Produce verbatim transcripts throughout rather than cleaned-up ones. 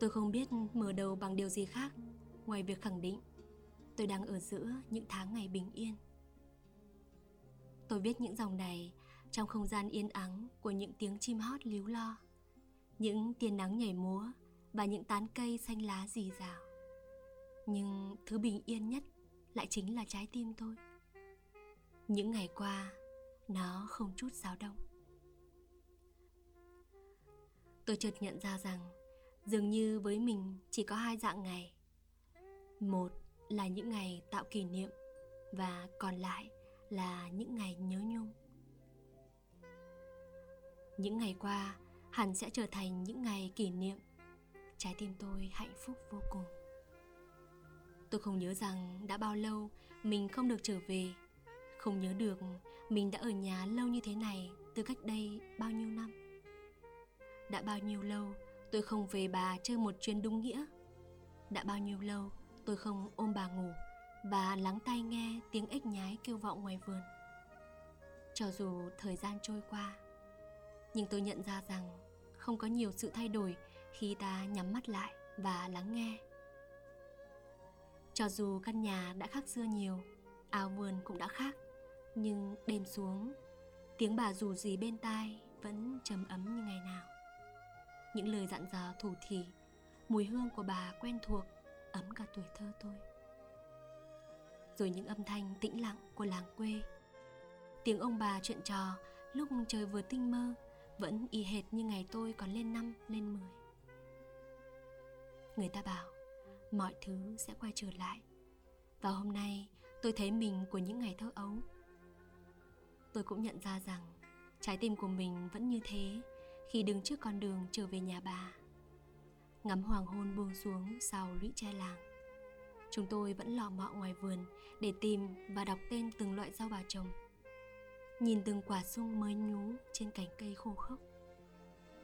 Tôi không biết mở đầu bằng điều gì khác ngoài việc khẳng định tôi đang ở giữa những tháng ngày bình yên. Tôi viết những dòng này trong không gian yên ắng của những tiếng chim hót líu lo, những tia nắng nhảy múa và những tán cây xanh lá rì rào. Nhưng thứ bình yên nhất lại chính là trái tim tôi. Những ngày qua, nó không chút dao động. Tôi chợt nhận ra rằng dường như với mình chỉ có hai dạng ngày. Một là những ngày tạo kỷ niệm và còn lại là những ngày nhớ nhung. Những ngày qua hẳn sẽ trở thành những ngày kỷ niệm. Trái tim tôi hạnh phúc vô cùng. Tôi không nhớ rằng đã bao lâu mình không được trở về. Không nhớ được mình đã ở nhà lâu như thế này từ cách đây bao nhiêu năm. Đã bao nhiêu lâu tôi không về bà chơi một chuyến đúng nghĩa. Đã bao nhiêu lâu tôi không ôm bà ngủ và lắng tai nghe tiếng ếch nhái kêu vọng ngoài vườn. Cho dù thời gian trôi qua, nhưng tôi nhận ra rằng không có nhiều sự thay đổi khi ta nhắm mắt lại và lắng nghe. Cho dù căn nhà đã khác xưa nhiều, ao vườn cũng đã khác, nhưng đêm xuống, tiếng bà rù rì bên tai vẫn trầm ấm như ngày nào. Những lời dặn dò thủ thỉ, mùi hương của bà quen thuộc, ấm cả tuổi thơ tôi. Rồi những âm thanh tĩnh lặng của làng quê, tiếng ông bà chuyện trò lúc trời vừa tinh mơ vẫn y hệt như ngày tôi còn lên năm, lên mười. Người ta bảo mọi thứ sẽ quay trở lại, và hôm nay tôi thấy mình của những ngày thơ ấu. Tôi cũng nhận ra rằng trái tim của mình vẫn như thế khi đứng trước con đường trở về nhà bà. Ngắm hoàng hôn buông xuống sau lũy tre làng, chúng tôi vẫn lọ mọ ngoài vườn để tìm và đọc tên từng loại rau bà trồng, nhìn từng quả sung mới nhú trên cành cây khô khốc,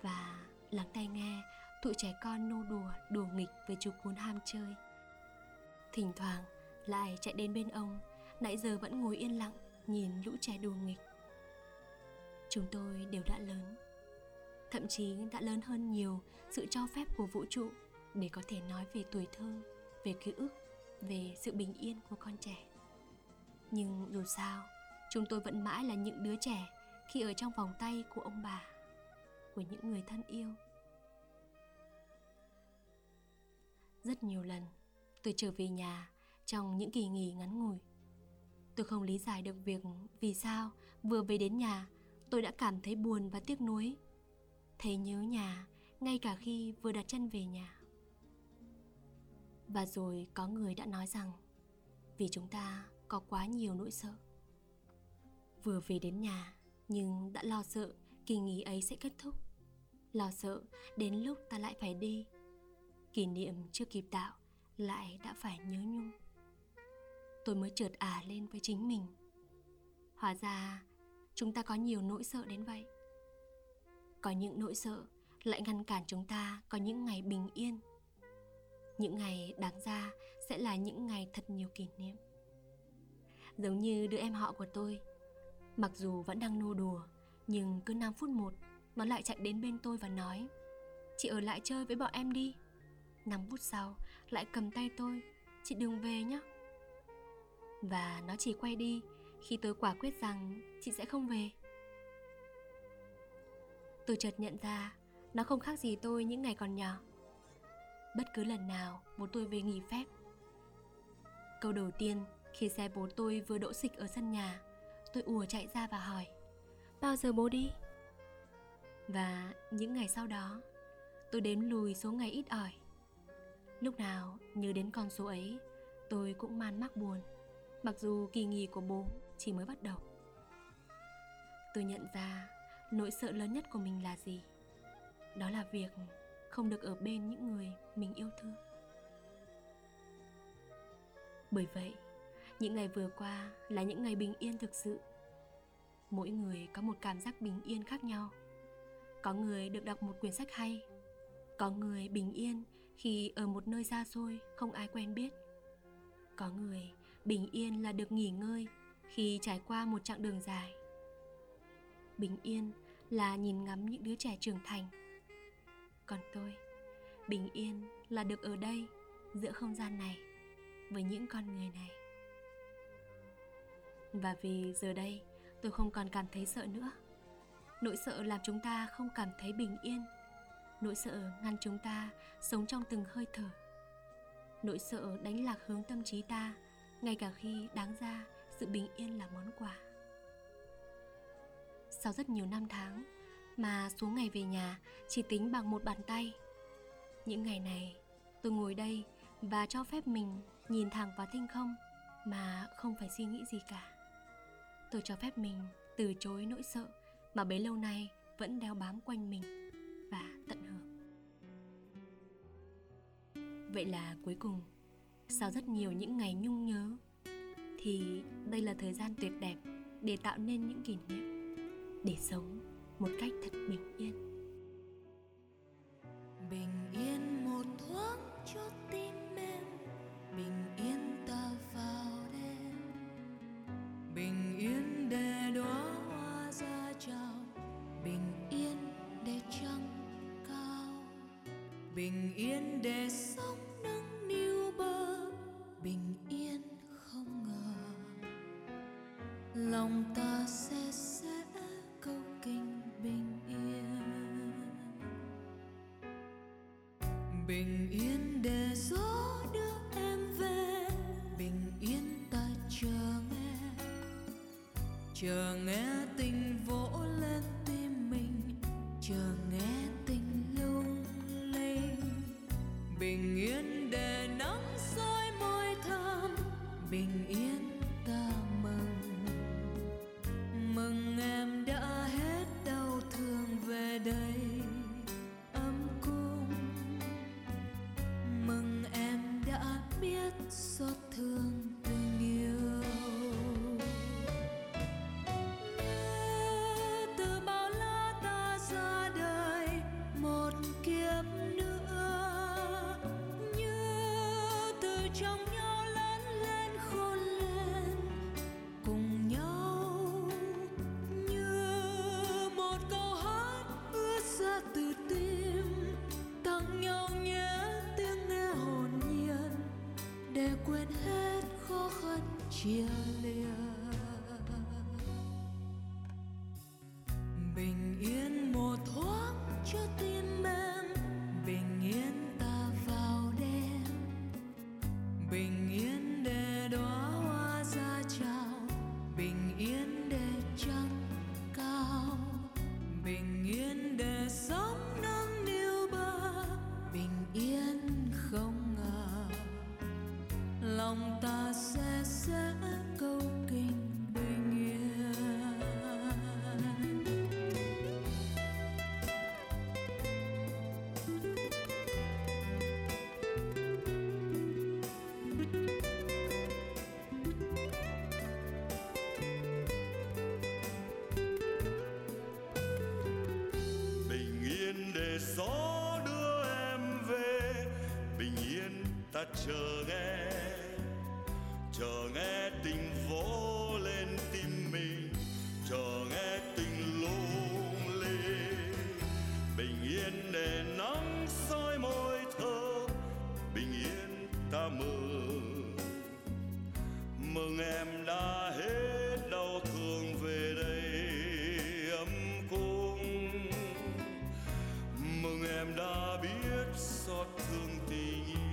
và lắng tai nghe tụi trẻ con nô đùa đùa nghịch với chú cún ham chơi. Thỉnh thoảng lại chạy đến bên ông nãy giờ vẫn ngồi yên lặng nhìn lũ trẻ đùa nghịch. Chúng tôi đều đã lớn, thậm chí đã lớn hơn nhiều sự cho phép của vũ trụ để có thể nói về tuổi thơ, về ký ức, về sự bình yên của con trẻ. Nhưng dù sao, chúng tôi vẫn mãi là những đứa trẻ khi ở trong vòng tay của ông bà, của những người thân yêu. Rất nhiều lần tôi trở về nhà trong những kỳ nghỉ ngắn ngủi. Tôi không lý giải được việc vì sao vừa về đến nhà tôi đã cảm thấy buồn và tiếc nuối, thấy nhớ nhà ngay cả khi vừa đặt chân về nhà. Và rồi có người đã nói rằng vì chúng ta có quá nhiều nỗi sợ. Vừa về đến nhà nhưng đã lo sợ kỳ nghỉ ấy sẽ kết thúc, lo sợ đến lúc ta lại phải đi. Kỷ niệm chưa kịp tạo lại đã phải nhớ nhung. Tôi mới chợt ả lên với chính mình. Hóa ra chúng ta có nhiều nỗi sợ đến vậy. Có những nỗi sợ lại ngăn cản chúng ta có những ngày bình yên. Những ngày đáng ra sẽ là những ngày thật nhiều kỷ niệm. Giống như đứa em họ của tôi, mặc dù vẫn đang nô đùa, nhưng cứ năm phút một nó lại chạy đến bên tôi và nói: "Chị ở lại chơi với bọn em đi." năm phút sau lại cầm tay tôi: "Chị đừng về nhé." Và nó chỉ quay đi khi tôi quả quyết rằng chị sẽ không về. Tôi chợt nhận ra nó không khác gì tôi những ngày còn nhỏ. Bất cứ lần nào bố tôi về nghỉ phép, câu đầu tiên khi xe bố tôi vừa đỗ xịch ở sân nhà, tôi ùa chạy ra và hỏi: "Bao giờ bố đi?" Và những ngày sau đó, tôi đếm lùi số ngày ít ỏi. Lúc nào nhớ đến con số ấy, tôi cũng man mác buồn, mặc dù kỳ nghỉ của bố chỉ mới bắt đầu. Tôi nhận ra nỗi sợ lớn nhất của mình là gì? Đó là việc không được ở bên những người mình yêu thương. Bởi vậy, những ngày vừa qua là những ngày bình yên thực sự. Mỗi người có một cảm giác bình yên khác nhau. Có người được đọc một quyển sách hay, có người bình yên khi ở một nơi xa xôi không ai quen biết, có người bình yên là được nghỉ ngơi khi trải qua một chặng đường dài. Bình yên là nhìn ngắm những đứa trẻ trưởng thành. Còn tôi, Bình yên là được ở đây, giữa không gian này, với những con người này. Và vì giờ đây tôi không còn cảm thấy sợ nữa. Nỗi sợ làm chúng ta không cảm thấy bình yên. Nỗi sợ ngăn chúng ta sống trong từng hơi thở. Nỗi sợ đánh lạc hướng tâm trí ta, ngay cả khi đáng ra sự bình yên là món quà. Sau rất nhiều năm tháng mà số ngày về nhà chỉ tính bằng một bàn tay, những ngày này tôi ngồi đây và cho phép mình nhìn thẳng vào thinh không mà không phải suy nghĩ gì cả. Tôi cho phép mình từ chối nỗi sợ mà bấy lâu nay vẫn đeo bám quanh mình và tận hưởng. Vậy là cuối cùng, sau rất nhiều những ngày nhung nhớ, thì đây là thời gian tuyệt đẹp để tạo nên những kỷ niệm, để sống một cách thật bình yên. Bình yên một thoáng cho tim em, bình yên ta vào đêm, bình yên để đóa hoa ra chào, bình yên để trăng cao, bình yên để sóng nâng niu bờ, bình yên không ngờ lòng ta sẽ sẽ câu kinh bình yên. Bình yên để gió đưa em về, bình yên ta chờ nghe, chờ nghe tình vỗ lên tim mình, chờ nghe tình lung linh. Bình yên để nắng soi môi thơm, bình yên ta mừng, mừng em đã hết đau thương về đây. Xót thương tình yêu từ bao la ta ra đời một kiếp nữa, như từ trong nhau lớn lên khôn lên cùng nhau, như một câu hát ứa ra từ tim tặng nhau nhé tiếng nghe hồn nhiên để quên hết khó khăn chia lìa. Bình yên một thoáng cho tim em, bình yên ta vào đêm, bình yên để đóa hoa ra chào, bình yên để trăng cao, bình yên để sóng nâng niu bờ, bình yên không ngờ lòng ta sẽ sẽ câu kinh bình yên. Bình yên để gió đưa em về, bình yên ta chờ nghe, chờ nghe tình vỗ lên tim mình, chờ nghe tình lung linh. Bình yên để nắng soi môi thơm, bình yên ta mừng, mừng em đã hết đau thương về đây ấm cung, mừng em đã biết xót thương tình yêu.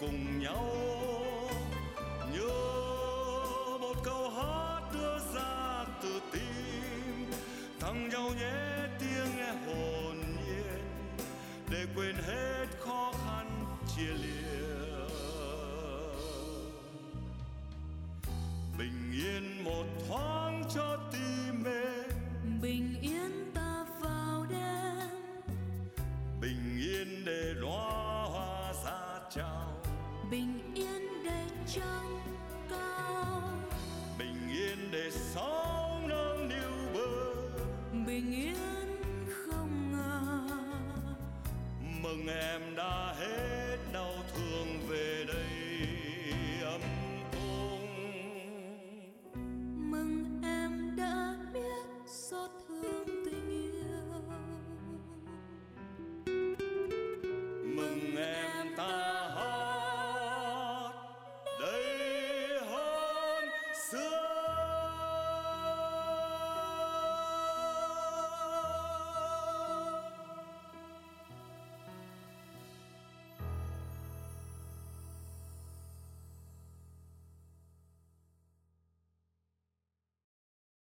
Cùng nhau, nhớ một câu hát đưa ra từ tim tặng nhau nhé tiếng nghe hồn nhiên để quên hết khó khăn chia lìa. Bình yên một thoáng